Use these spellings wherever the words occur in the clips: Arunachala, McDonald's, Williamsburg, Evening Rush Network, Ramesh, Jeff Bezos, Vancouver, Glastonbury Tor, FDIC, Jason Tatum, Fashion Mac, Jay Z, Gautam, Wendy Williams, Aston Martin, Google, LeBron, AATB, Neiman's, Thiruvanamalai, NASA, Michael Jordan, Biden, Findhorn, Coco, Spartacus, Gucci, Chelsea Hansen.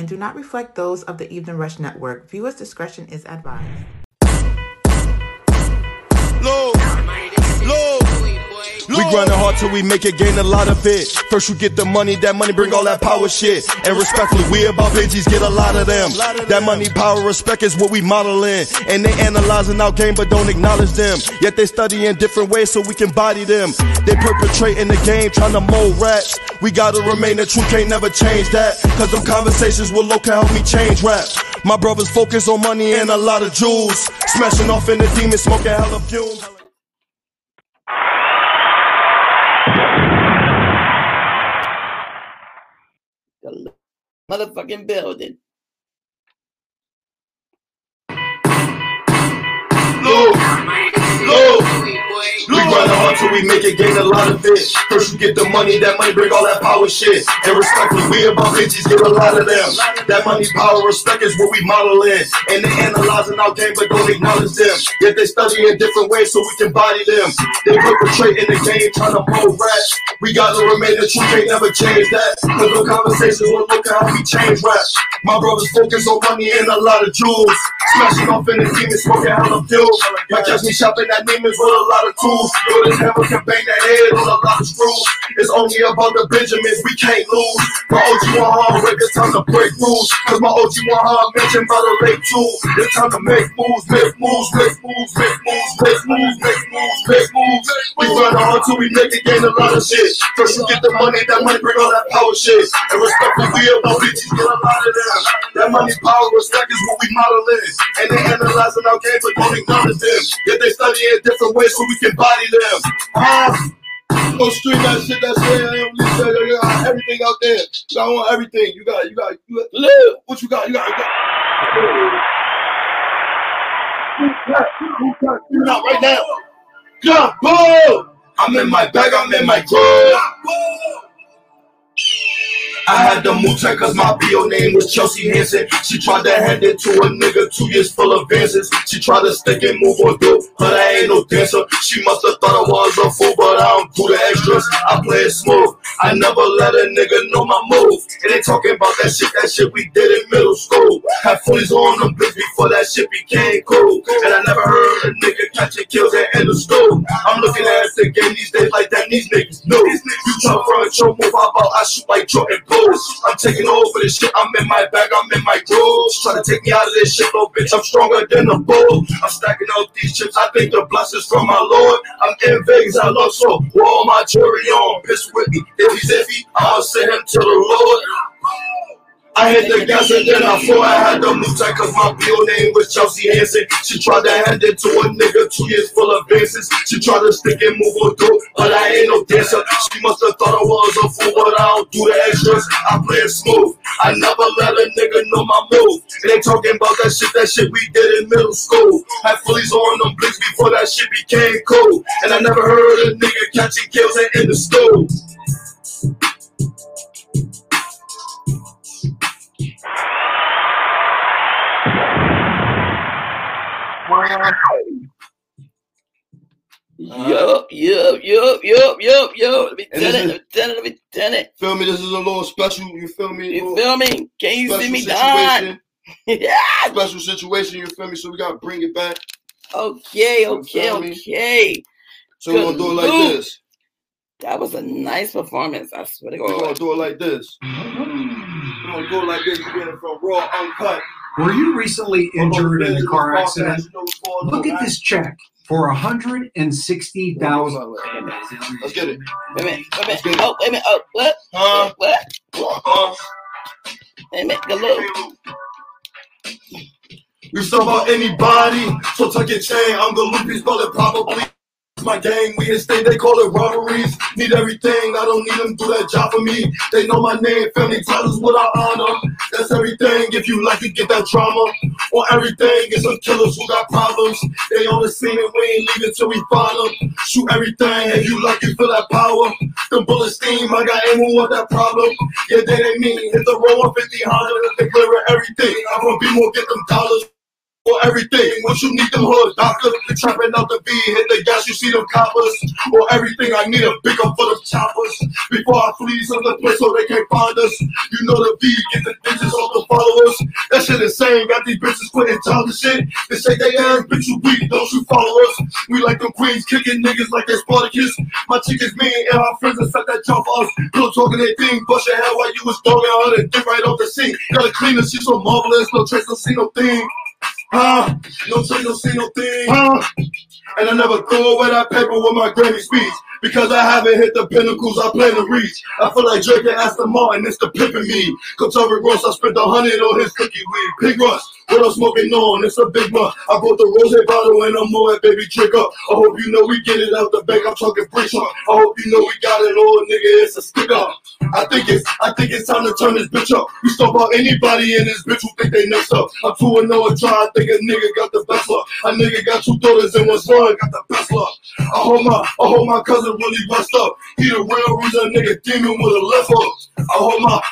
and do not reflect those of the Evening Rush Network. Viewers' discretion is advised. We grindin' hard till we make it, gain a lot of it. First you get the money, that money bring all that power shit. And respectfully, we about veggies, get a lot of them. That money, power, respect is what we modelin'. And they analyzing our game but don't acknowledge them. Yet they study in different ways so we can body them. They perpetrating the game, trying to mold rats. We gotta remain the truth, can't never change that. Cause them conversations with local help me change rap. My brothers focus on money and a lot of jewels. Smashing off in the demon, smoking hella fumes. Motherfucking building. We grind hard till we make it, gain a lot of it. First you get the money, that money bring all that power shit. And respectfully, we about bitches, get a lot of them. That money, power, respect is what we model in. And they analyzing our game but don't acknowledge them. Yet they study in different ways so we can body them. They perpetrate in the game, trying to pull rats. We gotta remain the truth, can't never change that. Cause no conversations will look at how we change rap. My brothers focus on money and a lot of jewels. Smashing off in the demons, smoking hella fumes. Y'all catch me shopping at Neiman's with a lot of tools. Yo, this hammer can bang that head on a lot of screws. It's only about the Benjamins, we can't lose. My OG100 record, it's time to break rules. Cause my OG100 mentioned by the late two. It's time to make moves, make moves, make moves, make moves, make moves, make moves, make moves. We grind hard till we make it, gain a lot of shit. First you get the money, that money bring all that power shit. And respectfully, we about bitches, get a lot of them. That money, power, respect is what we model in. And they analyzing our games, but don't acknowledge them. Yet they study in different ways so we can buy. Go stream that shit, that shit. I everything out there. I want everything. You got live. What you got? You got right now. Jump, boom! I'm in my bag. I'm in my groove. I had to move her cause my bio name was Chelsea Hansen. She tried to hand it to a nigga, 2 years full of advances. She tried to stick and move on through, but I ain't no dancer. She must have thought I was a fool, but I don't do the extras. I play it smooth. I never let a nigga know my move. And they talking about that shit we did in middle school. Had fullies on them bitch before that shit became cool. And I never heard a nigga catching kills and end the school. I'm looking at the game these days like that, these niggas know. You try for a choke move, how about I shoot like Jordan? I'm taking over this shit, I'm in my bag, I'm in my groove. Try to take me out of this shit, little bitch, I'm stronger than a bull. I'm stacking up these chips, I think the blessings from my Lord. I'm in Vegas, I love so, roll my jury on. Piss with me, if he's iffy, I'll send him to the Lord. I hit the gas and then I thought I had to move tight cause my real name was Chelsea Hansen. She tried to hand it to a nigga, 2 years full of advances. She tried to stick and move on through, but I ain't no dancer. She must have thought I was a fool, but I don't do the extras. I play it smooth. I never let a nigga know my move. And they talking about that shit we did in middle school. Had fullies on them blicks before that shit became cool. And I never heard a nigga catching kills and in the school. Yo. Let me tell it. Feel me? This is a little special. You feel me? You feel me? Can you see me down? Yeah. Special situation. You feel me? So we gotta bring it back. Okay. So we're gonna do it like this. That was a nice performance. I swear to God. We're gonna do it like this. We're gonna do it like this. You're getting it from raw, uncut. Were you recently injured in a car accident? Look at this check for $160,000. Let's get it. Wait a minute. Wait a minute. Oh, what? Huh? What? Wait a minute. Look. You still about anybody? So tuck your chain. I'm the loopies, but it probably. My gang, we in state, they call it robberies. Need everything, I don't need them do that job for me. They know my name, family titles, what I honor. That's everything, if you like it, get that drama. On everything, it's some killers who got problems. They on the scene and we ain't leaving till we find them. Shoot everything, if you like it, feel that power. The bullets steam, I got anyone with that problem. Yeah, they ain't mean, hit the roll on 50 Honda. They clear everything, I'm gonna be more, get them dollars. For everything, once you need them hood doctors, they trapping out the V, hit the gas, you see them coppers. For everything, I need a big up for them choppers. Before I flee, some of the place so they can't find us. You know the V, get the digits off the shit insane. Got these bitches quitting talking shit. They shake they ass, bitch, you beat it. Don't you follow us? We like them queens kicking niggas like they Spartacus. My chick is mean and our friends that set that job for us. Girl talking that thing, bust your head while you was throwing her and dick right off the sink. Gotta clean her, she's so marvelous. No trace, no see no thing. Huh? No trace, no see no thing. Huh? And I never throw away that paper with my Grammy speech. Because I haven't hit the pinnacles I plan to reach. I feel like Drake and Aston Martin, it's the pimp in me. Couture Ross, I spent 100 on his cookie weed. Pig Rush, what I'm smoking on, it's a big month. I bought the rosé bottle and I'm on it, baby, drink up. I hope you know we get it out the bank, I'm talking bricks up. I hope you know we got it all, nigga, it's a stick up. I think it's time to turn this bitch up. We stop out anybody in this bitch who think they next up. I'm 2-0 and try, I think a nigga got the best luck. A nigga got 2 daughters and 1 son, got the best luck. I hold my cousin really messed up. He the real reason nigga demon with a left hook. I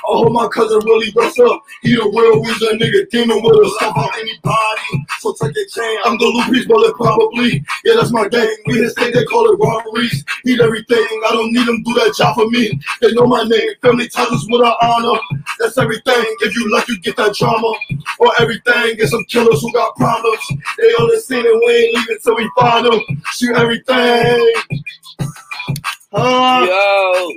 hope my cousin really messed up. He the real reason nigga demon with a left hook. Anybody, so take a chance. I'm the Lupe's bullet probably. Yeah, that's my gang. We his thing, they call it robberies. Need everything. I don't need them do that job for me. They know my name. Family titles with our honor. That's everything. If you lucky, you get that drama or everything. Get some killers who got problems. They on the scene and we ain't leaving till we find them. Shoot everything. Yo.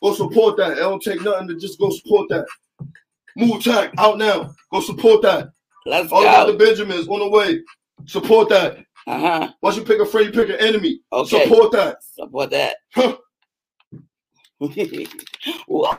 Go support that. It don't take nothing to just go support that. Move Tech out now. Go support that. Let's go. All about the Benjamins on the way. Support that. Uh-huh. Once you pick a friend, you pick an enemy. Okay. Support that. Support that. Huh. Whoa.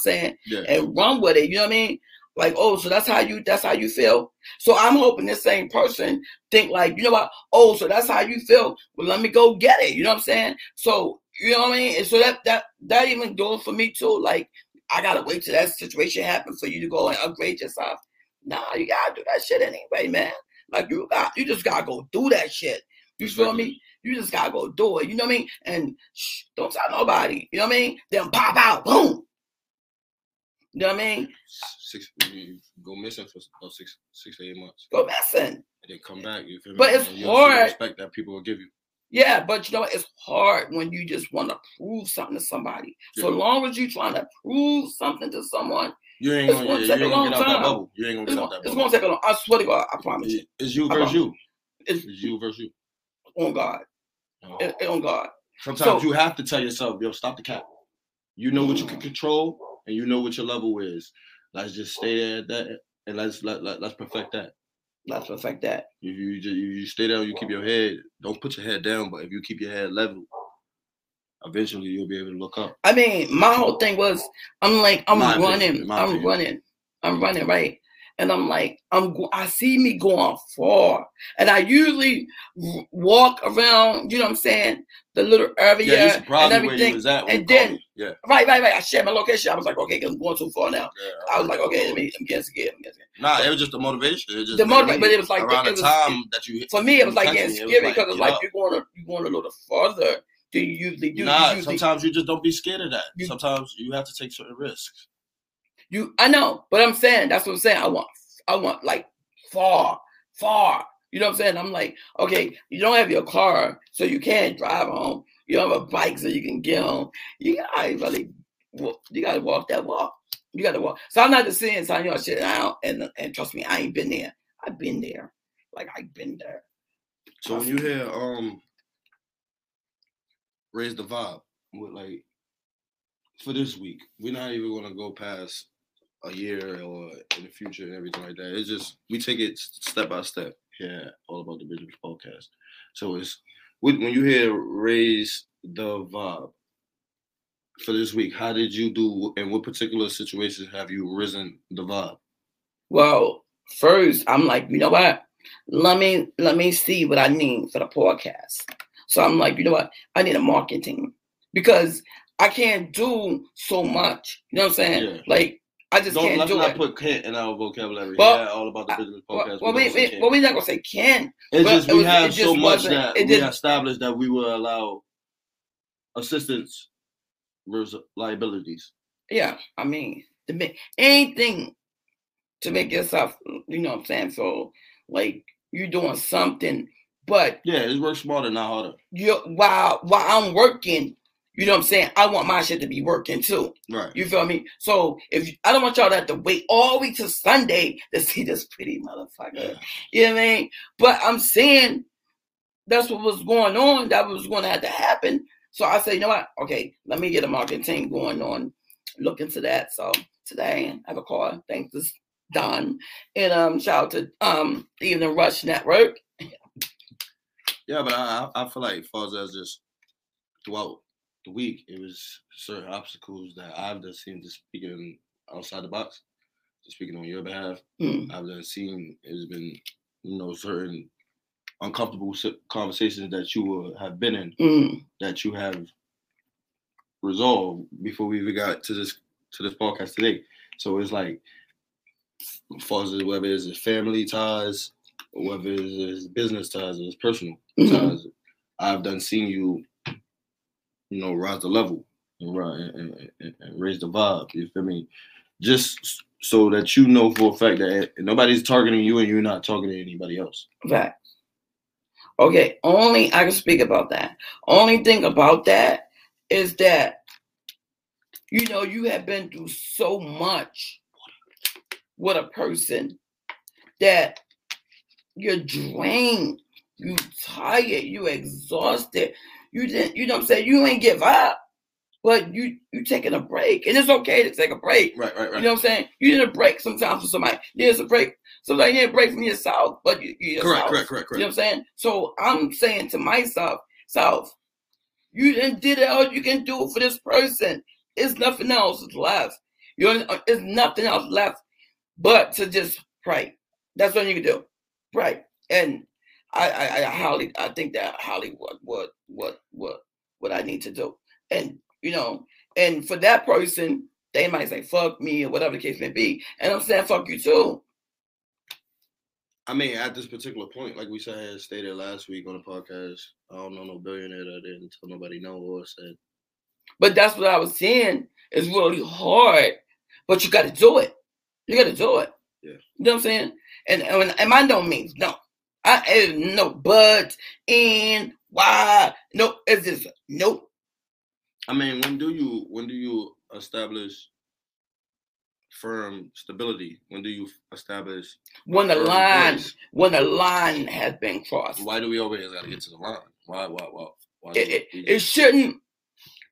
And run with it. You know what I mean? Like, oh, so that's how you feel. So I'm hoping this same person think like, what? Oh, so that's how you feel. Well, let me go get it. You know what I'm saying? So, And so that even goes for me too. Like, I got to wait till that situation happens for you to go and upgrade yourself. Nah, you got to do that shit anyway, man. Like, you just got to go do that shit. You feel me? You just got to go do it. You know what I mean? And shh, don't tell nobody. You know what I mean? Then pop out. Boom. You know what I mean? You go missing for about 6 to 8 months. Go missing. And then come back. You feel me? But it's hard. The respect that people will give you. Yeah, but it's hard when you just want to prove something to somebody. Yeah. So long as you're trying to prove something to someone, you ain't going to get out that bubble. It's going to take a long time. I swear to God, I promise you. It's you versus you. It's you versus you. On God. Oh. On God. Sometimes you have to tell yourself, stop the cap. You know what you can control. And you know what your level is. Let's just stay there at that, and let's perfect that. Let's perfect that. If you stay down, you keep your head. Don't put your head down, but if you keep your head level, eventually you'll be able to look up. I mean, my whole thing was, I'm running, right? And I'm like, I see me going far. And I usually walk around, you know what I'm saying, the little area and everything. Where you was at and then, right. I shared my location. I was like, okay, because I'm going too far now. Yeah, I was like, okay, let me guess again. Nah, it was just the motivation. But it was like around the time that you hit. For me, it was like getting scary because it's like you're going a little farther than you usually do. Nah, sometimes you just don't be scared of that. Sometimes you have to take certain risks. I know, but I'm saying, that's what I'm saying. I want like far. You know what I'm saying? I'm like, okay, you don't have your car, so you can't drive home. You don't have a bike, so you can get home. You gotta walk that walk. You gotta walk. So I'm not just saying sign your shit out. And trust me, I ain't been there. I've been there. Like I've been there. So when you hear Raise the Vibe with like. For this week, we're not even going to go past a year or in the future and everything like that. It's just, we take it step by step. Yeah, All About the Business podcast. So it's, when you hear Raise the Vibe for this week, how did you do and what particular situations have you risen the vibe? Well, first, I'm like, you know what? Let me see what I need for the podcast. So I'm like, you know what? I need a marketing because I can't do so much. You know what I'm saying? Yeah. Like, I just can't do it. Let's not put can't in our vocabulary. Well, yeah, All About the Business podcast. Well, we're not going to say can't. It's just we have so much that we established that we will allow assistance versus liabilities. Yeah, I mean, anything to make yourself, you know what I'm saying? So, like, you're doing something, but... Yeah, it's work smarter, not harder. While I'm working... You know what I'm saying? I want my shit to be working too. Right. You feel me? So I don't want y'all to have to wait all week till Sunday to see this pretty motherfucker. Yeah. You know what I mean? But I'm saying that's what was going on. That was going to have to happen. So I say, you know what? Okay, let me get a marketing team going on. Look into that. So today I have a call. Thanks to Don. And shout out to the Evening Rush Network. Yeah, but I feel like Fawzaz just throughout the week, it was certain obstacles that I've done seen just speaking outside the box, just speaking on your behalf. I've done seen it's been, you know, certain uncomfortable conversations that you will have been in that you have resolved before we even got to this podcast today. So it's like, whether it's family ties, whether it's business ties, or it's personal ties, I've done seen you, you know, rise the level and raise the vibe. You feel me? Just so that you know for a fact that nobody's targeting you and you're not targeting anybody else. Right. Okay. Only I can speak about that. Only thing about that is that, you know, you have been through so much with a person that you're drained, you tired, you exhausted. You didn't, you know what I'm saying? You ain't give up, but you taking a break. And it's okay to take a break. Right. You know what I'm saying? You need a break sometimes from somebody. There's a break. Sometimes you need a break from yourself, but you're yourself. Correct. You know what I'm saying? So I'm saying to myself, South, you didn't did it all you can do for this person. It's nothing else left. It's nothing else left but to just pray. That's what you can do. Pray. And I think that Hollywood what I need to do. And you know, and for that person, they might say fuck me or whatever the case may be. And I'm saying fuck you too. I mean, at this particular point, like we said, stated last week on the podcast, I don't know no billionaire that I didn't tell nobody no or said. But that's what I was saying. It's really hard, but you gotta do it. You gotta do it. Yeah. You know what I'm saying? And I don't mean no. Nope. I mean, when do you establish firm stability? When do you establish when the line has been crossed? Why do we always gotta get to the line? Why? It shouldn't.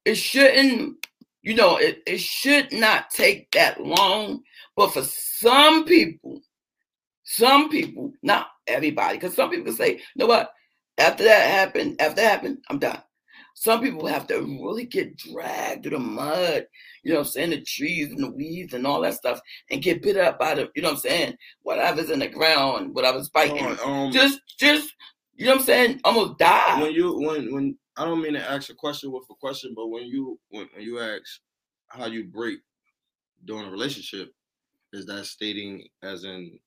You know, it should not take that long. But for some people. Not everybody, because some people say, you know what, after that happened, I'm done. Some people have to really get dragged through the mud, you know what I'm saying, the trees and the weeds and all that stuff, and get bit up by the, you know what I'm saying, whatever's in the ground, whatever's biting. Just, you know what I'm saying, almost die. When I don't mean to ask a question with a question, but when you ask how you break during a relationship, is that stating as in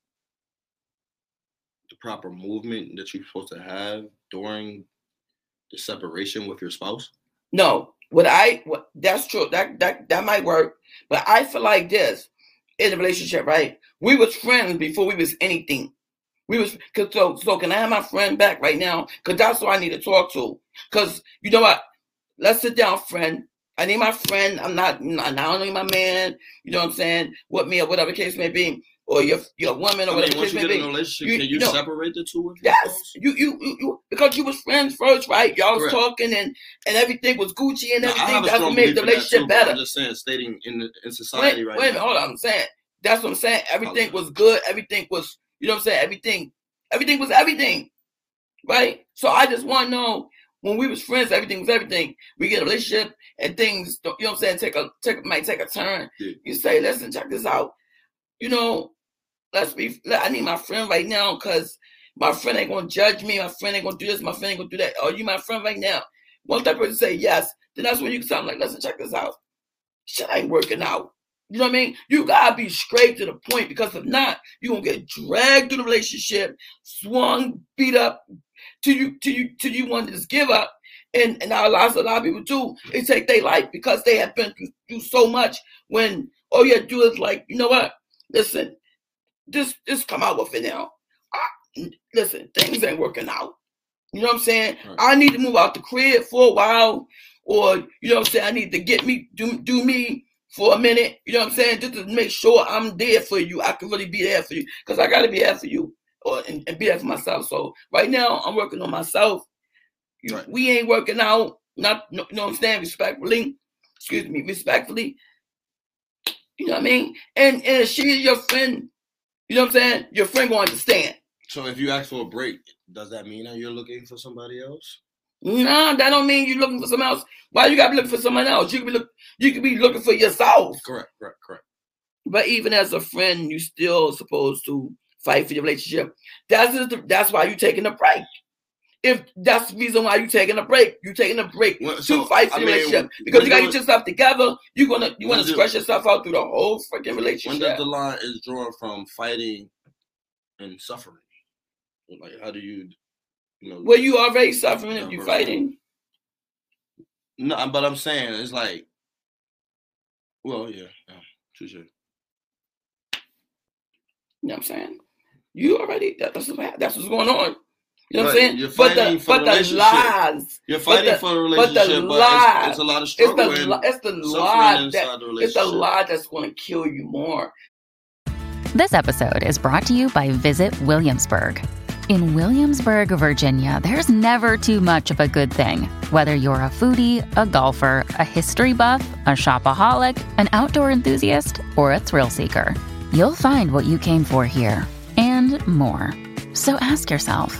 the proper movement that you're supposed to have during the separation with your spouse? No, that's true. That might work, but I feel like this in a relationship, right? We was friends before we was anything. We was so can I have my friend back right now? Cause that's who I need to talk to. Cause you know what? Let's sit down, friend. I need my friend. I don't need my man. You know what I'm saying? With me or whatever case may be. Or your woman, or whatever. Once you get in a relationship, can you separate the two of you? Yes, you because you was friends first, right? Y'all was talking and everything was Gucci and everything. That's what made the relationship better. I'm just saying, stating in society right now. Wait a minute, hold on. I'm saying that's what I'm saying. Everything was good. Everything was, you know what I'm saying. Everything was everything, right? So I just want to know when we was friends, everything was everything. We get a relationship and things, you know what I'm saying, might take a turn. Yeah. You say, listen, check this out, you know. I need my friend right now because my friend ain't going to judge me. My friend ain't going to do this. My friend ain't going to do that. Are you my friend right now? Once that person say yes, then that's when you can sound like, listen, check this out. Shit ain't working out. You know what I mean? You got to be straight to the point, because if not, you're going to get dragged through the relationship, swung, beat up, till you want to just give up. And now a lot of people do. They take their life because they have been through so much, when all you have to do is like, you know what? Listen. Just come out with it now. Listen, things ain't working out. You know what I'm saying? Right. I need to move out the crib for a while, or you know what I'm saying, I need to get me do me for a minute. You know what I'm saying? Just to make sure I'm there for you. I can really be there for you, because I gotta be there for you, or and be there for myself. So right now I'm working on myself. Right. We ain't working out. You know what I'm saying? Respectfully. You know what I mean? And if she is your friend, you know what I'm saying? Your friend gonna understand. So if you ask for a break, does that mean that you're looking for somebody else? No, that don't mean you're looking for someone else. Why you gotta be looking for someone else? You could be looking for yourself. Correct. But even as a friend, you still supposed to fight for your relationship. That's why you're taking a break. If that's the reason why you're taking a break to fight for your relationship. Because you got to get yourself together. You want to stress yourself out through the whole freaking relationship. When does the line is drawn from fighting and suffering? Like, how do you know? Well, you already suffering if you're fighting. No, but I'm saying it's like, well, yeah, true. You know what I'm saying? You already, that's what's going on. You know what I'm saying? You're fighting for a relationship, but it's a lot of struggle. It's the lie that's going to kill you more. This episode is brought to you by Visit Williamsburg. In Williamsburg, Virginia, there's never too much of a good thing. Whether you're a foodie, a golfer, a history buff, a shopaholic, an outdoor enthusiast, or a thrill seeker, you'll find what you came for here and more. So ask yourself,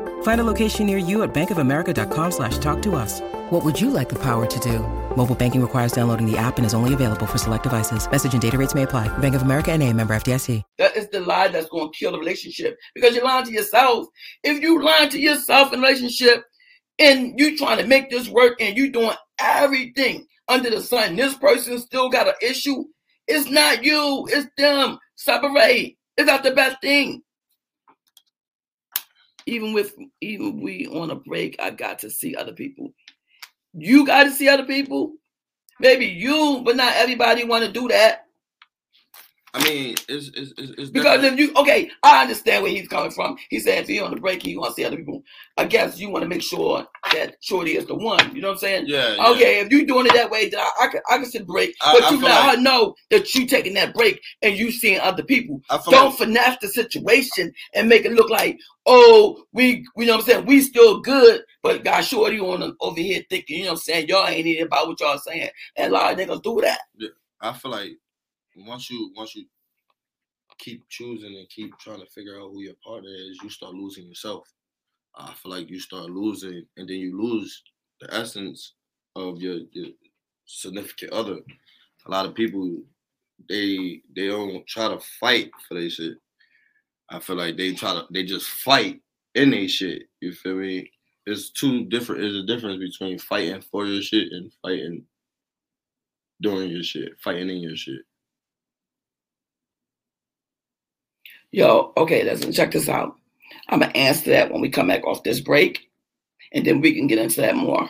Find a location near you at bankofamerica.com/talktous. What would you like the power to do? Mobile banking requires downloading the app and is only available for select devices. Message and data rates may apply. Bank of America N.A., member FDIC. That is the lie that's going to kill the relationship, because you're lying to yourself. If you lying to yourself in a relationship and you trying to make this work and you doing everything under the sun, this person still got an issue. It's not you. It's them. Separate. It's not the best thing. Even we on a break, I got to see other people. You got to see other people. Maybe you, but not everybody want to do that. I mean, it's because if you I understand where he's coming from. He said if he on the break, he wants to see other people. I guess you want to make sure that Shorty is the one. You know what I'm saying? Yeah. Okay, if you doing it that way, then I can sit break, but you let her know that you taking that break and you seeing other people. Don't finesse the situation and make it look like we know what I'm saying, we still good, but got Shorty on over here thinking, you know what I'm saying, y'all ain't even about what y'all saying, and a lot of niggas do that. Yeah, I feel like. Once you keep choosing and keep trying to figure out who your partner is, you start losing yourself. I feel like you start losing, and then you lose the essence of your significant other. A lot of people, they don't try to fight for their shit. I feel like they just fight in their shit. You feel me? There's a difference between fighting for your shit and fighting during your shit, fighting in your shit. Yo, okay, listen, check this out. I'm going to answer that when we come back off this break, and then we can get into that more.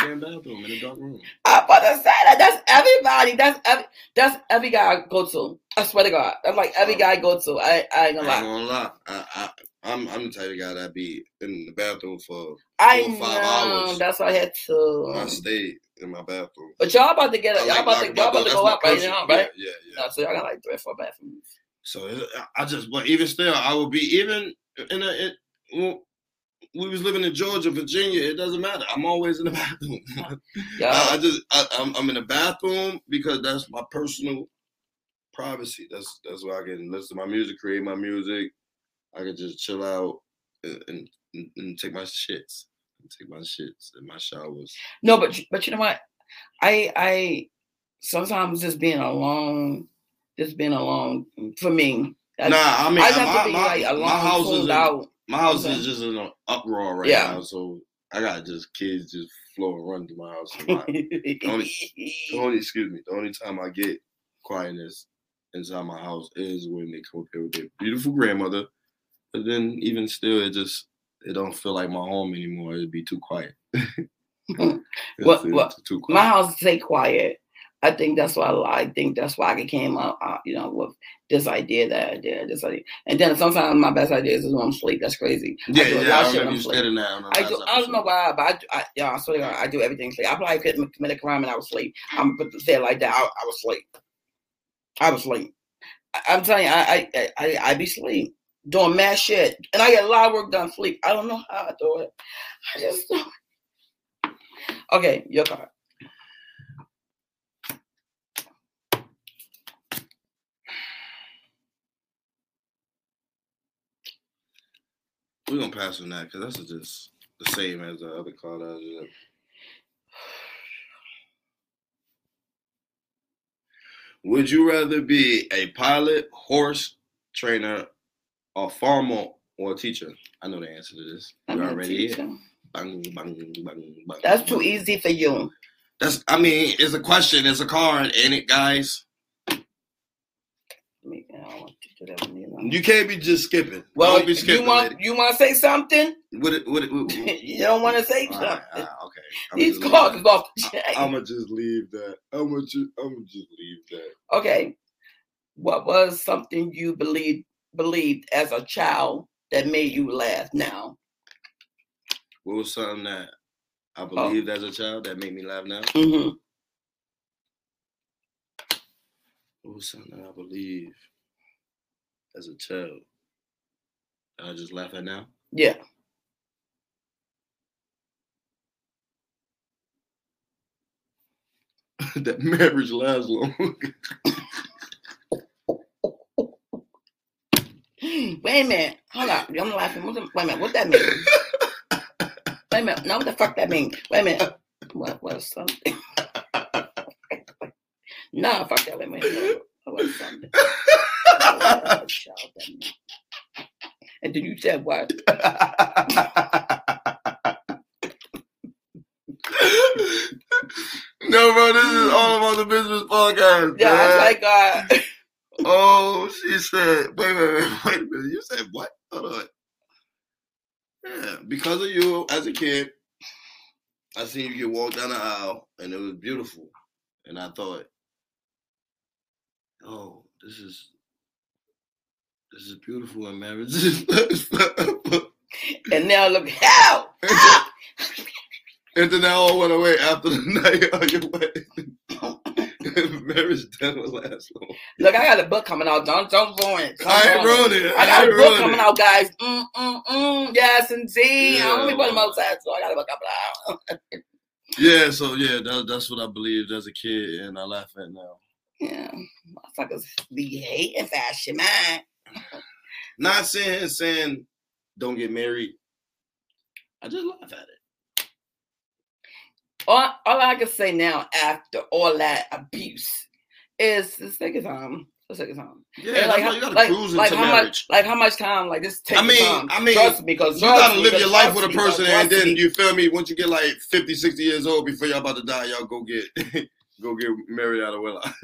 In a bathroom. In a dark room. I'm about to say that. That's everybody. That's every guy I go to. I swear to God. I'm like every guy I go to. I ain't gonna lie. I ain't gonna lie. I'm the type of guy that be in the bathroom for 4 or 5 hours. That's what I had to. I stayed in my bathroom. But y'all about to get up. Y'all about to go up right now, right? Yeah. No, so y'all got like 3 or 4 bathrooms. So I just, but even still, I would be even in a. Well, we was living in Georgia, Virginia. It doesn't matter. I'm always in the bathroom. Yeah. I'm in the bathroom because that's my personal privacy. That's where I can listen to my music, create my music. I can just chill out and take my shits. And my showers. No, but you know what? I sometimes just being alone for me. I mean, my house is just in an uproar now, so I got just kids just flowing running through my house. The only time I get quietness inside my house is when they come up here with their beautiful grandmother. But then even still, it don't feel like my home anymore. It'd be too quiet. Too quiet. My house stay quiet. I think that's why I came up, with this idea, that idea, this idea. And then sometimes my best ideas is when I'm asleep. That's crazy. I don't know why, but I swear to God, I do everything sleep. I probably couldn't commit a crime and I was asleep. I'm going to say it like that. I was asleep. I'm telling you, I be asleep doing mad shit. And I get a lot of work done sleep. I don't know how I do it. I just do it. Okay, your card. We're going to pass on that because that's just the same as the other card. Would you rather be a pilot, horse, trainer, a farmer, or a teacher? I know the answer to this. You're already here. Bang, that's too easy for you. It's a question. It's a card, ain't it, guys? You can't be just skipping. Well, you want to say something? What you don't want to say something. Okay. These cards off the check. I'm gonna just leave that. Okay. What was something you believed as a child that made you laugh now? What was something that I believed as a child that made me laugh now? Mm-hmm. What was something that I believed as a child that I just laugh at now? Yeah. That marriage lasts long. Wait a minute. Hold up. I'm laughing. Wait a minute. What that mean? Wait a minute. Now what the fuck that mean? Wait a minute. What was something? No, fuck that. Wait a minute. What was something? And then you said what? No, bro, this is all about the business podcast. Yeah, I like God. Oh, she said, wait a minute. You said what? Hold on. Yeah, because of you as a kid, I seen you get walked down the aisle, and it was beautiful. And I thought, oh, this is beautiful in marriage. And now look, hell! And then that all went away after the night of your wedding. Marriage never lasts long. Look, I got a book coming out. Don't ruin it. I ain't ruined it. I got a book coming out, guys. Yes, indeed. Yeah. I'm only one of my sides, so I got a book coming out. Yeah, so that's what I believed as a kid, and I laugh at now. Yeah, motherfuckers be hating fashion, man. Not saying don't get married. I just laugh at it. All I can say now after all that abuse is just take your time. the second time. Yeah, like, how, you gotta cruise into marriage. Much, like how much time? Like this takes time. Trust me, because you gotta live your life with a person, and then you feel me. Once you get like 50, 60 years old, before y'all about to die, y'all go get married out of wedlock.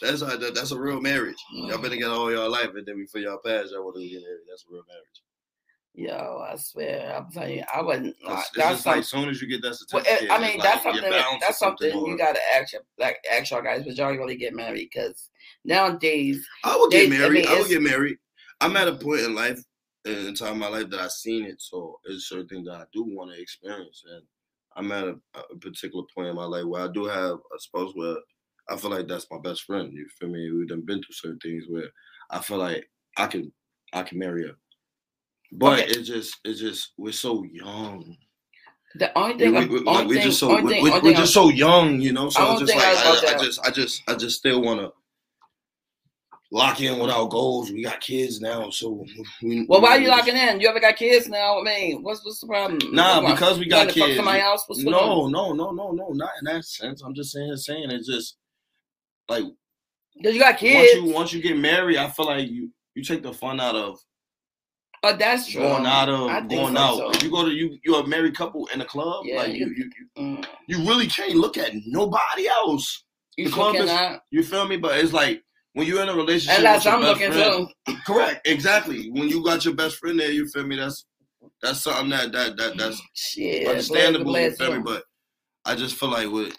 That's a real marriage. Y'all been together all y'all life, and then before y'all pass, y'all want to get married. That's a real marriage. Yo, I swear, I'm telling you, I wasn't. That's like as soon as you get that certificate, I mean, that's like, something you gotta ask y'all guys, but y'all really get married, because nowadays I would get married. I'm at a point in life, in time of my life, that I've seen it, so it's certain things that I do want to experience, and I'm at a particular point in my life where I do have a spouse where I feel like that's my best friend. You feel me? We've done been through certain things where I feel like I can marry her. But okay. It's just we're so young. The only thing we're just so young, you know. So I just still want to lock in with our goals. We got kids now, so why are you locking in? You ever got kids now? I mean, what's the problem? Nah, because we got kids. Somebody else? No, not in that sense. I'm just saying it's just like, because you got kids. Once you get married, I feel like you take the fun out of. Oh, that's true. Going out. If you go to you're a married couple in a club, yeah, like you really can't look at nobody else. You feel me? But it's like when you're in a relationship. And that's I'm looking friend, too. Correct, exactly. When you got your best friend there, you feel me? That's something that's understandable. You feel me? But I just feel like with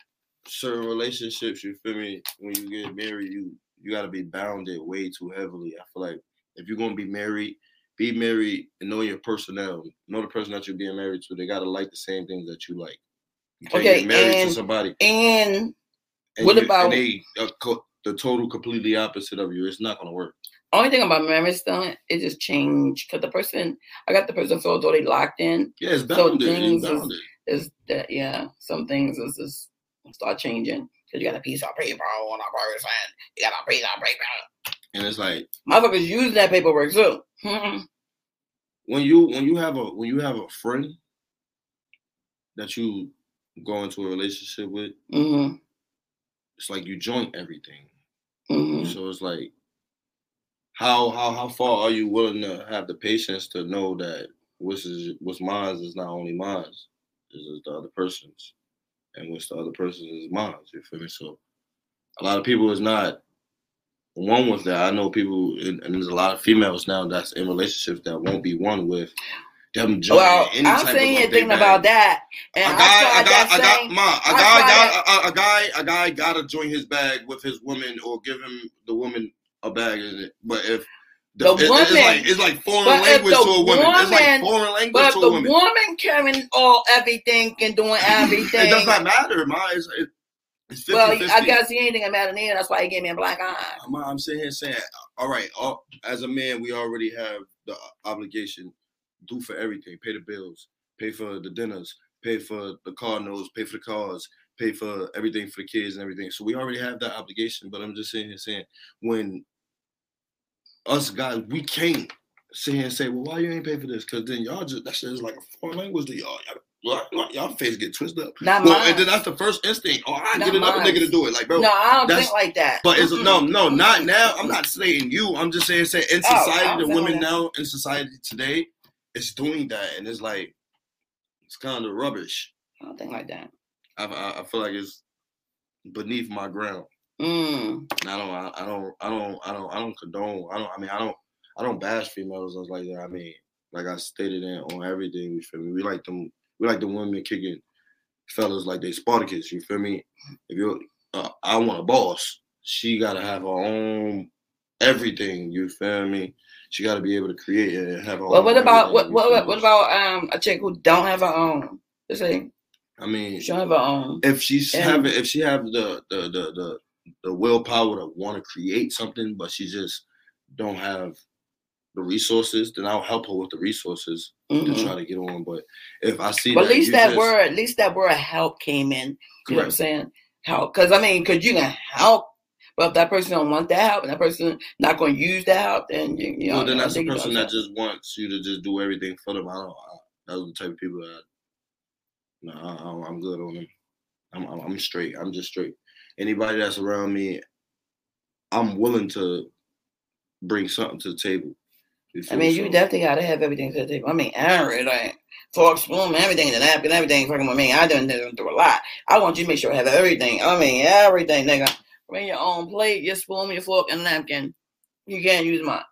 certain relationships, you feel me? When you get married, you gotta be bounded way too heavily. I feel like if you're gonna be married. Be married and know your personnel. Know the person that you're being married to. They gotta like the same things that you like. You can't get married to somebody. And what about they are the total, completely opposite of you? It's not gonna work. Only thing about marriage stunt is just change, because I got the person so totally locked in. Yeah, it's bounded. So things is that some things is just start changing, because you gotta piece our paper on our person. You gotta piece our paper. And it's like motherfuckers use that paperwork too. When you have a friend that you go into a relationship with, mm-hmm. It's like you joint everything. Mm-hmm. So it's like, how far are you willing to have the patience to know that what's mine is not only mine, it's the other person's, and what's the other person's is mine. You feel me? So a lot of people is not. One was that I know people, and there's a lot of females now that's in relationships that won't be one with them. Well, I'm saying anything about that. A guy gotta join his bag with his woman, or give him the woman a bag. But if it's like foreign language to a woman. It's like foreign language to a woman. But the woman carrying all everything and doing everything. It does not matter. It's 50, well, 50. I guess he ain't thinking about it then. That's why he gave me a black eye. I'm sitting here saying, all right, as a man, we already have the obligation, do for everything, pay the bills, pay for the dinners, pay for the car notes, pay for the cars, pay for everything for the kids and everything. So we already have that obligation. But I'm just sitting here saying, when us guys, we can't sit here and say, well, why you ain't pay for this? Because then y'all that shit is like a foreign language to y'all. Y'all face get twisted up. And then that's the first instinct. Oh, I get another nigga to do it. Like, bro. No, I don't think like that. But it's not now. I'm not saying you. I'm just saying in society, the women now in society today is doing that. And it's like, it's kind of rubbish. I don't think like that. I feel like it's beneath my ground. I don't bash females like that. I mean, like I stated on everything, you feel me? We like the women kicking fellas like they Spartacus, you feel me? If you're, I want a boss. She got to have her own everything, you feel me? She got to be able to create and have her own. Well, what about a chick who don't have her own? Let's see. I mean, she don't have her own. If she have the willpower to want to create something, but she just don't have the resources, then I'll help her with the resources to try to get on. But if I see, at least that word help came in. You know what I'm saying? Help, because you can help, but if that person don't want that help and that person not going to use that help, then then that's the person that just wants you to just do everything for them. Those are the type of people that I'm good on them. I'm straight. I'm just straight. Anybody that's around me I'm willing to bring something to the table. I mean, you definitely got to have everything to the table. I mean, Aaron, like, fork, spoon, everything, the napkin, everything. Fucking with me, I done do a lot. I want you to make sure I have everything. I mean, everything, nigga. Bring your own plate, your spoon, your fork, and napkin. You can't use mine.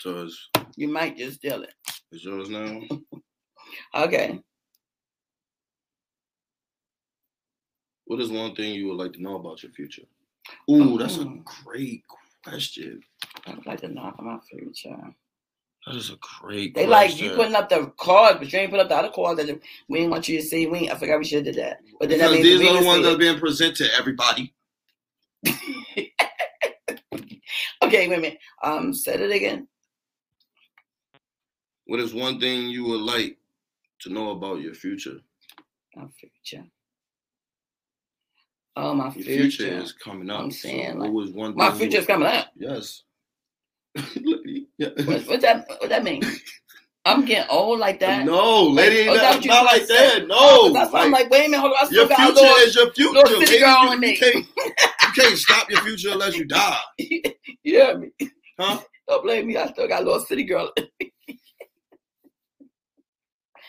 So it's, you might just steal it. It's yours now? Okay. What is one thing you would like to know about your future? Ooh, that's a great question. I would like to know about my future. That is a great question. They like you putting up the cards, but you ain't put up the other cards that we didn't want you to see. I forgot we should have did that. But then because these are the ones that are being presented to everybody. Okay, wait a minute. Said it again. What is one thing you would like to know about your future? My future. Oh, my future. Your future is coming up. I'm saying, so like, what was one thing? My future is coming up. Yes. Yeah. What that mean? I'm getting old like that. No, lady, like, that's not like that. Say? No. That's why I'm like, wait a minute, hold on. Your future is your future. Little city girl in me. You can't stop your future unless you die. You hear me? Huh? Don't blame me. I still got a little city girl in me.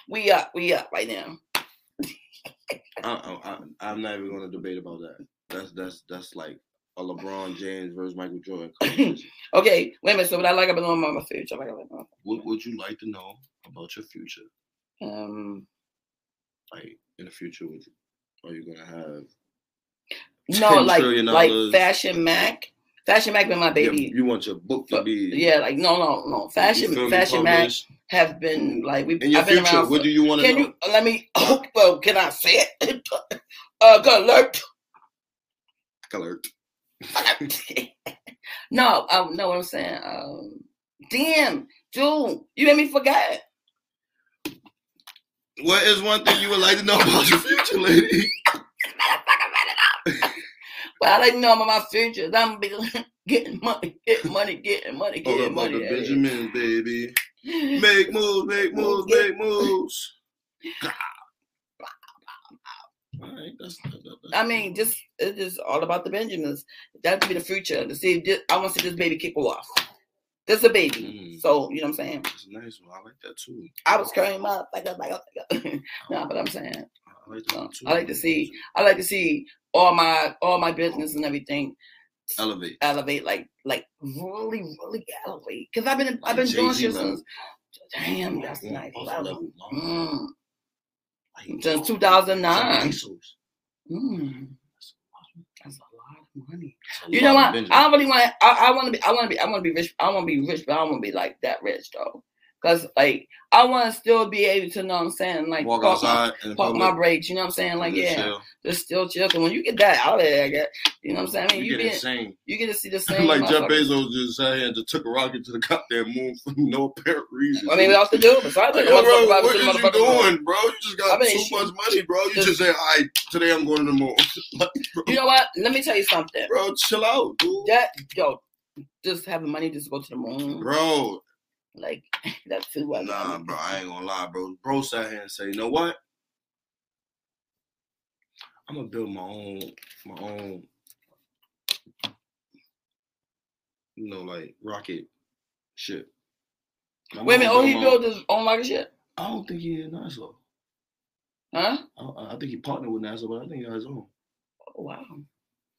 We up right now. I'm not even going to debate about that. That's like a LeBron James versus Michael Jordan. Okay, wait a minute. So what I like about my future? What would you like to know about your future? Like in the future, are you going to have $10 trillion? Fashion Mac been my baby. Yeah, you want your book to be no. Fashion Mac have been like we. In your I've been future, around, what do you want to know? Can I say it? Alert. No, what I'm saying. Damn, dude, you made me forget. What is one thing you would like to know about your future, lady? Well, I like to know about my future. I'm getting money. Hold up, Benjamin, baby. Make moves. All right, that's I mean, just it's just all about the Benjamins. That would be the future. To see, I want to see this baby kick off. This a baby, so you know what I'm saying. That's a nice one. I like that too. I was crying up like no, but I'm saying. I like that too. I like to see all my business and everything. Elevate, like really elevate. Cause I've been doing shit since. Damn, that's nice. Since 2009. That's a lot of money. You know what? I don't really want to. I want to be rich. I want to be rich, but I want to be like that rich though. Cause like I want to still be able to know what I'm saying, like walk outside, park my brakes. You know what I'm saying, like yeah, chill. Just still chill. Cause when you get that out of there, you know what I'm saying. I mean, you get insane. You get to see the same. Like Jeff Bezos just took a rocket to the goddamn moon for no apparent reason. I mean, what else to do? Besides, like, bro, what is you doing, bro? You just got much money, bro. You just say, "All right, today I'm going to the moon." Like, you know what? Let me tell you something, bro. Chill out, dude. Just having money just go to the moon, bro. Like that's too well. Nah, bro, I ain't gonna lie, bro. Bro sat here and say, you know what? I'm gonna build my own, you know, like rocket ship. Wait a minute, he built his own rocket ship? I don't think he is NASA. Huh? I think he partnered with NASA, but I think he got his own. Oh, wow.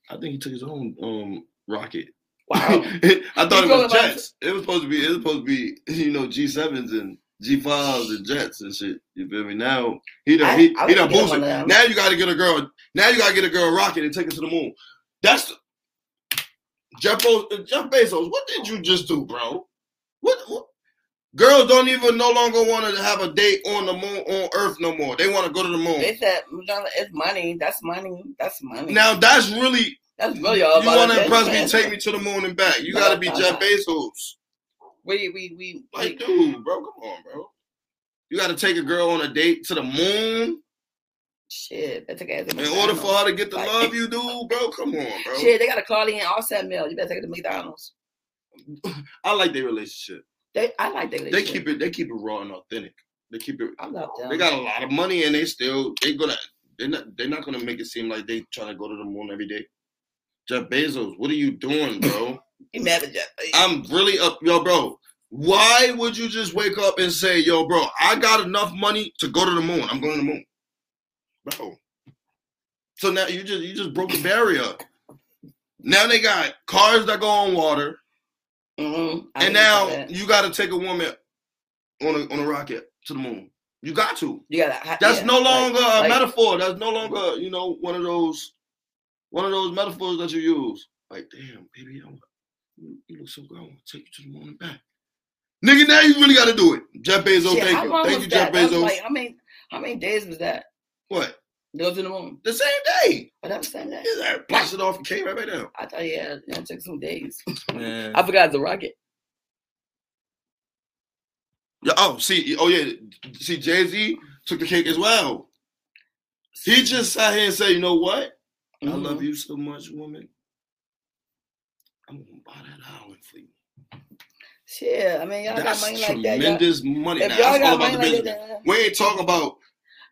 I think he took his own rocket. Wow. I thought it was jets. It was supposed to be, you know, G7s and G5s and jets and shit. You feel me? Now he done boosted. Now you gotta get a girl. Now you gotta get a girl rocket and take her to the moon. That's Jeff Bezos. What did you just do, bro? What? Girls don't even no longer want to have a date on the moon, on Earth no more. They want to go to the moon. They said it's money. That's money. Now that's really. That's really all about it. You want to impress me? Take me to the moon and back. You got to be Jeff Bezos. We. Like, dude, bro, come on, bro. You got to take a girl on a date to the moon. Shit, that's okay. In order for her to get the love you do, bro, come on, bro. Shit, they got to call in offset meal. You better take it to McDonald's. I like their relationship. They keep it raw and authentic. They keep it. I love them. They got a lot of money and they still. They're not gonna make it seem like they trying to go to the moon every day. Jeff Bezos, what are you doing, bro? He mad at Jeff Bezos. I'm really up. Yo, bro, why would you just wake up and say, yo, bro, I got enough money to go to the moon. I'm going to the moon. Bro. So now you just broke the barrier. Now they got cars that go on water. Mm-hmm. And now you got to take a woman on a rocket to the moon. You got to. That's no longer a metaphor. That's no longer, you know, one of those metaphors that you use. Like, damn, baby, you look so good. I want to take you to the moon and back. Nigga, now you really got to do it. Jeff Bezos, thank you, Jeff Bezos. Like, how many days was that? What? Go to the moon. The same day. But that was the same day. Yeah, I blasted it off and came right back down. I thought, yeah, it took some days. Man. I forgot the rocket. See, Jay Z took the cake as well. He just sat here and said, you know what? Mm-hmm. I love you so much, woman. I'm gonna buy that island for you. Shit, I mean, y'all got money like that. Tremendous money. If y'all got money like that, we ain't talking about.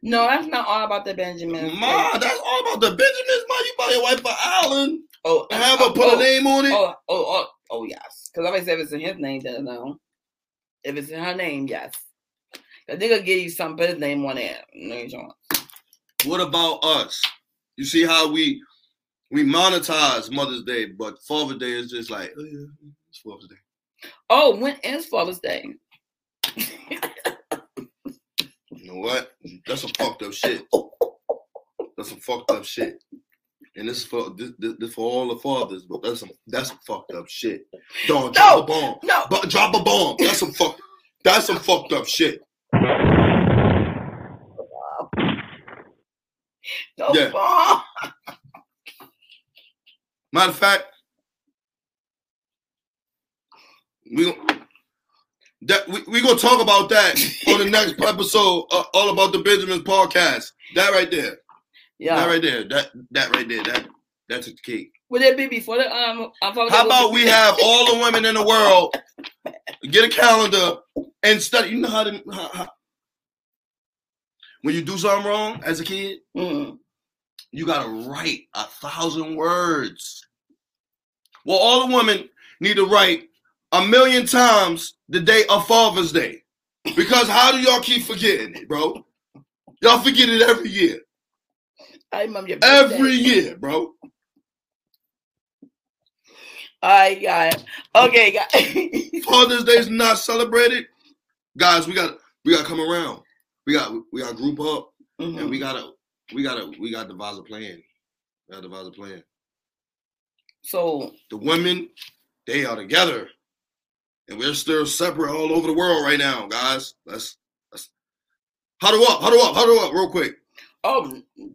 No, that's not all about the Benjamins. Ma, that's all about the Benjamins. Ma, you buy your wife an island. Oh, and have her put a name on it. Oh, yes. Because I always say if it's in his name, then no. If it's in her name, yes. The nigga give you something, put his name on it. No, you don't. What about us? You see how we monetize Mother's Day, but Father's Day is just like, oh, yeah, it's Father's Day. Oh, when is Father's Day? You know what? That's some fucked up shit. That's some fucked up shit. And this is for this for all the fathers, but that's some fucked up shit. Don't drop a bomb. No. Drop a bomb. That's some fucked up shit. No bomb. Matter of fact, we gonna talk about that on the next episode, all about the Benjamins podcast. That right there, yeah. That right there. That right there. That took the cake. Would it be before the How about we have all the women in the world get a calendar and study? You know how when you do something wrong as a kid, you gotta write 1,000 words. Well, all the women need to write 1,000,000 times the day of Father's Day. Because how do y'all keep forgetting it, bro? Y'all forget it every year. I remember your birthday. Every year, bro. I got it. Okay, Father's Day is not celebrated. Guys, we gotta come around. We gotta group up, mm-hmm. and we gotta devise a plan. We gotta devise a plan. So the women, they are together. And we're still separate all over the world right now, guys. Let's huddle up real quick. Oh, we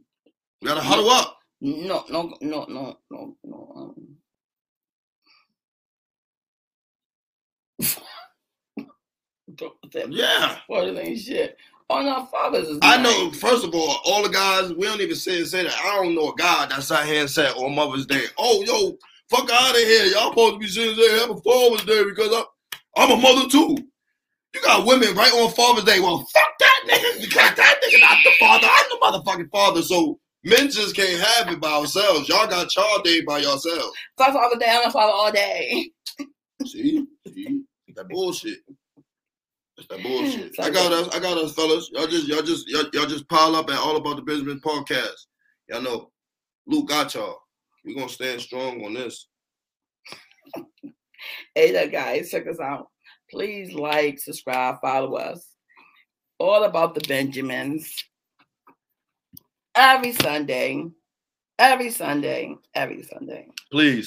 gotta huddle up. No. Yeah. Father's ain't shit. Oh, no, fathers is not. I know, first of all the guys, we don't even say that. I don't know a guy that's out here and said on Mother's Day, oh, yo, fuck out of here. Y'all supposed to be sitting there having Father's Day because I'm a mother too. You got women right on Father's Day. Well, fuck that nigga because that nigga not the father. I'm the motherfucking father. So men just can't have it by ourselves. Y'all got child day by yourselves. Fuck Father's Day. I'm a father all day. See? That bullshit. That's that bullshit. I got us, fellas. Y'all just pile up at All About the Benjamin podcast. Y'all know Luke got y'all. We're going to stand strong on this. Hey, look, guys, check us out. Please like, subscribe, follow us. All About the Benjamins. Every Sunday. Please.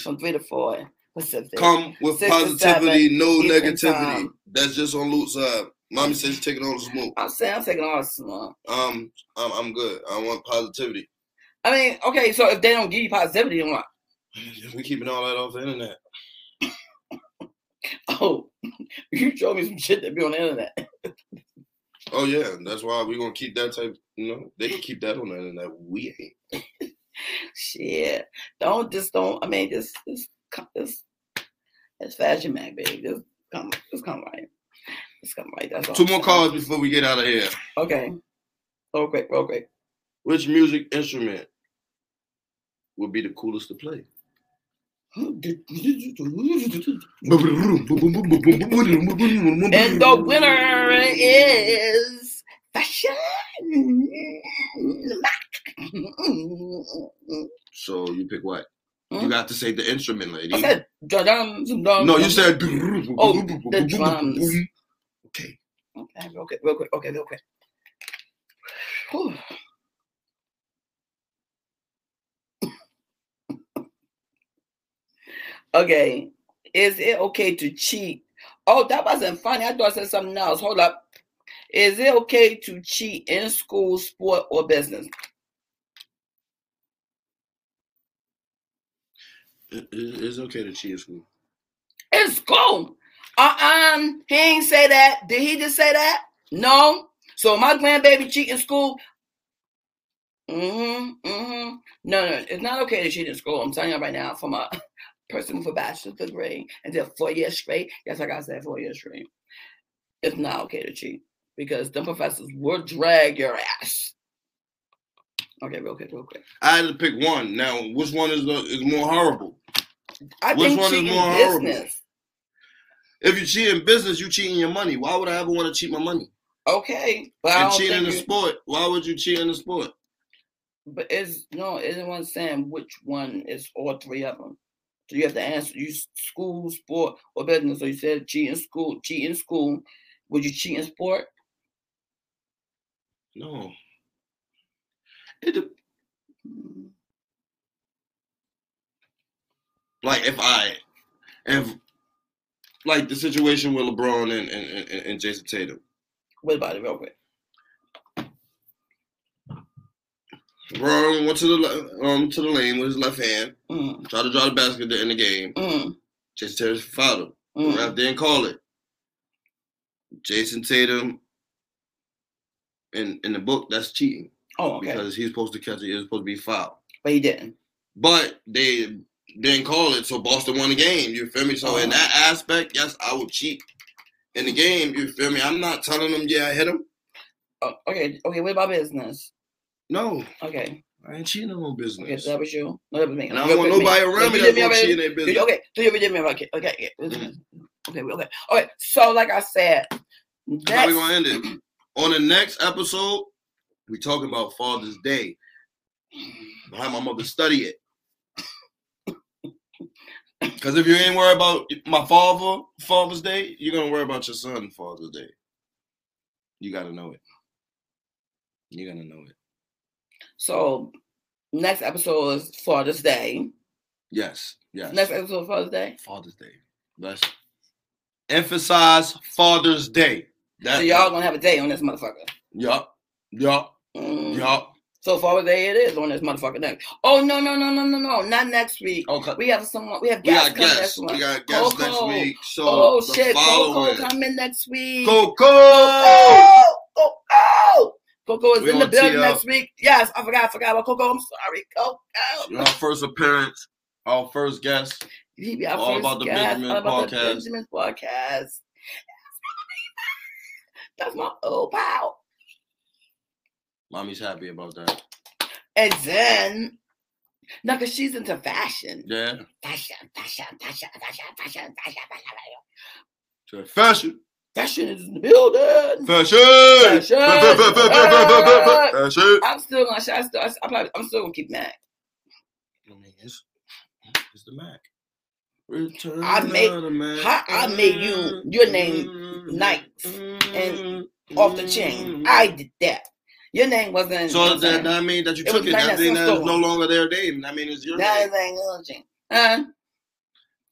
From 3 to 4 Pacific. Come with positivity, no negativity. That's just on Luke's side. Mommy says she's taking all the smoke. I'm saying I'm taking all the smoke. I'm good. I want positivity. I mean, okay, so if they don't give you positivity, then what? We keeping all that off the internet. Oh, you showed me some shit that be on the internet. Oh, yeah, that's why we're going to keep that type, you know, they can keep that on the internet. We ain't. Shit. It's Fashion Mag, baby. Just come right. That's all. 2 more calls before we get out of here. Okay. Real quick. Which music instrument would be the coolest to play? And the winner is fashion. So you pick what? You got to say the instrument, lady. I said drums. No, you said the drums. Okay. Okay, real quick. Whew. Okay, is it okay to cheat? Oh, that wasn't funny. I thought I said something else. Hold up. Is it okay to cheat in school, sport, or business? It's okay to cheat in school. In school? He ain't say that. Did he just say that? No. So my grandbaby cheat in school? No. It's not okay to cheat in school. I'm telling you right now from a person with a bachelor's degree and did 4 years straight. Yes, like I said, 4 years straight. It's not okay to cheat because them professors will drag your ass. Okay, real quick. I had to pick one. Now, which one is more horrible? I think cheating is more horrible. If you cheat in business, you cheating your money. Why would I ever want to cheat my money? Okay, but and cheating in the sport. Why would you cheat in the sport? But isn't one saying which one is all three of them? So you have to answer you school, sport, or business. So you said cheat in school. Would you cheat in sport? No. Like the situation with LeBron and Jason Tatum. What about it real quick? LeBron went to the lane with his left hand, tried to draw the basket in the game. Jason Tatum fouled him. The ref didn't call it. Jason Tatum, in the book, that's cheating. Oh, okay. Because he's supposed to catch it. It was supposed to be fouled. But he didn't. But they didn't call it, so Boston won the game. You feel me? So in that aspect, yes, I would cheat in the game. You feel me? I'm not telling them, yeah, I hit him. Okay, what about business? No. Okay. I ain't cheating on no business. Okay, so that was you. No, that was me. And I don't want nobody around me that's gonna cheat in their business. Okay, so you ever did me about it. Okay. Okay. So like I said, how we gonna end it? On the next episode, we talking about Father's Day. How my mother study it. Because if you ain't worried about my Father's Day, you're gonna worry about your son Father's Day. You gotta know it. You're gonna know it. So, next episode is Father's Day. Yes. Next episode is Father's Day? Father's Day. Let's emphasize Father's Day. That's so y'all going to have a day on this motherfucker. Yup. So Father's Day it is on this motherfucker next. Oh, no. Not next week. Okay. We have someone. We have guests coming next week. We got guests next week. So Coco coming next week. Coco! Coco is in the building next week. Yes, I forgot about Coco. I'm sorry, Coco. Our first appearance, our first guest. All about the Benjamin podcast. That's my old pal. Mommy's happy about that. And then, no, because she's into fashion. Yeah. Fashion. Fashion is in the building. Fashion. I'm still gonna keep Mac. I mean, it's the Mac. Return the Mac. I made your name nice and off the chain. I did that. Your name wasn't. So that I mean that you took it. That means that it's no longer their name. I mean it's your name. That ain't huh?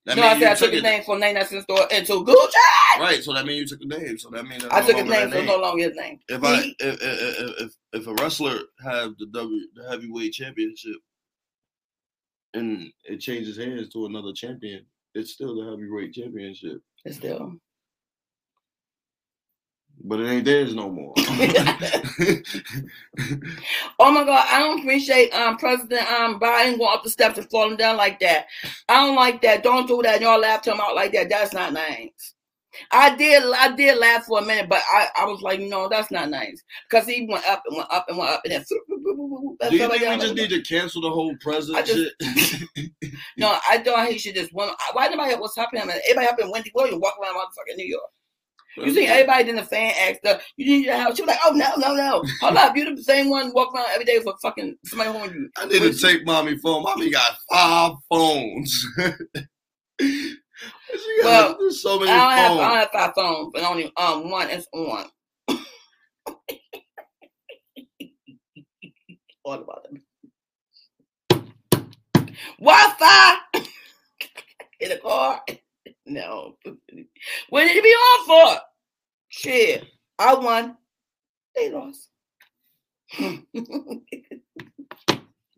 That no, I said I took his name from 99 cent store into Gucci. Right, so that means you took the name. So that means I took his name, so it's no longer his name. If a wrestler have the heavyweight championship and it changes hands to another champion, it's still the heavyweight championship. It's still. But it ain't theirs no more. Oh my God, I don't appreciate President Biden going up the steps and falling down like that. I don't like that. Don't do that. Y'all laugh him out like that. That's not nice. I did laugh for a minute, but I was like, no, that's not nice. Because he went up and went up and went up. And then, do you think we just need to cancel the whole president shit? No, I don't. He should just want. Why did everybody what's happening? Everybody helping Wendy Williams walk around motherfucking New York. You see, everybody in the fan asked her, you need your house. She was like, oh, no. Hold up, you're the same one walking around every day for fucking somebody on you. I need to take mommy phone. Mommy got 5 phones. She got so many phones. I don't have 5 phones, but only one is on. All about it. Wi-Fi in the car. No. What did it be on for? Shit. I won. They lost.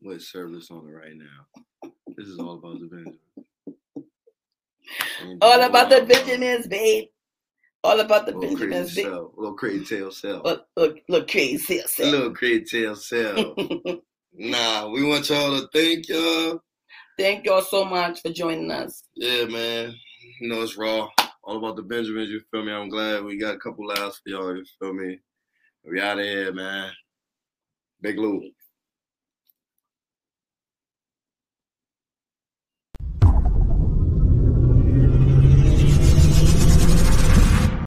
Let's serve this on it right now. This is all about the Benjamins. All about the Benjamins, babe. All about the Benjamins, babe. Little crazy tail cell. Little crazy tail cell. Little crazy tail cell. Nah, we want y'all to thank y'all. Thank y'all so much for joining us. Yeah, man. You know, it's raw. All about the Benjamins, you feel me? I'm glad we got a couple lives for y'all, you feel me? We out of here, man. Big Lou.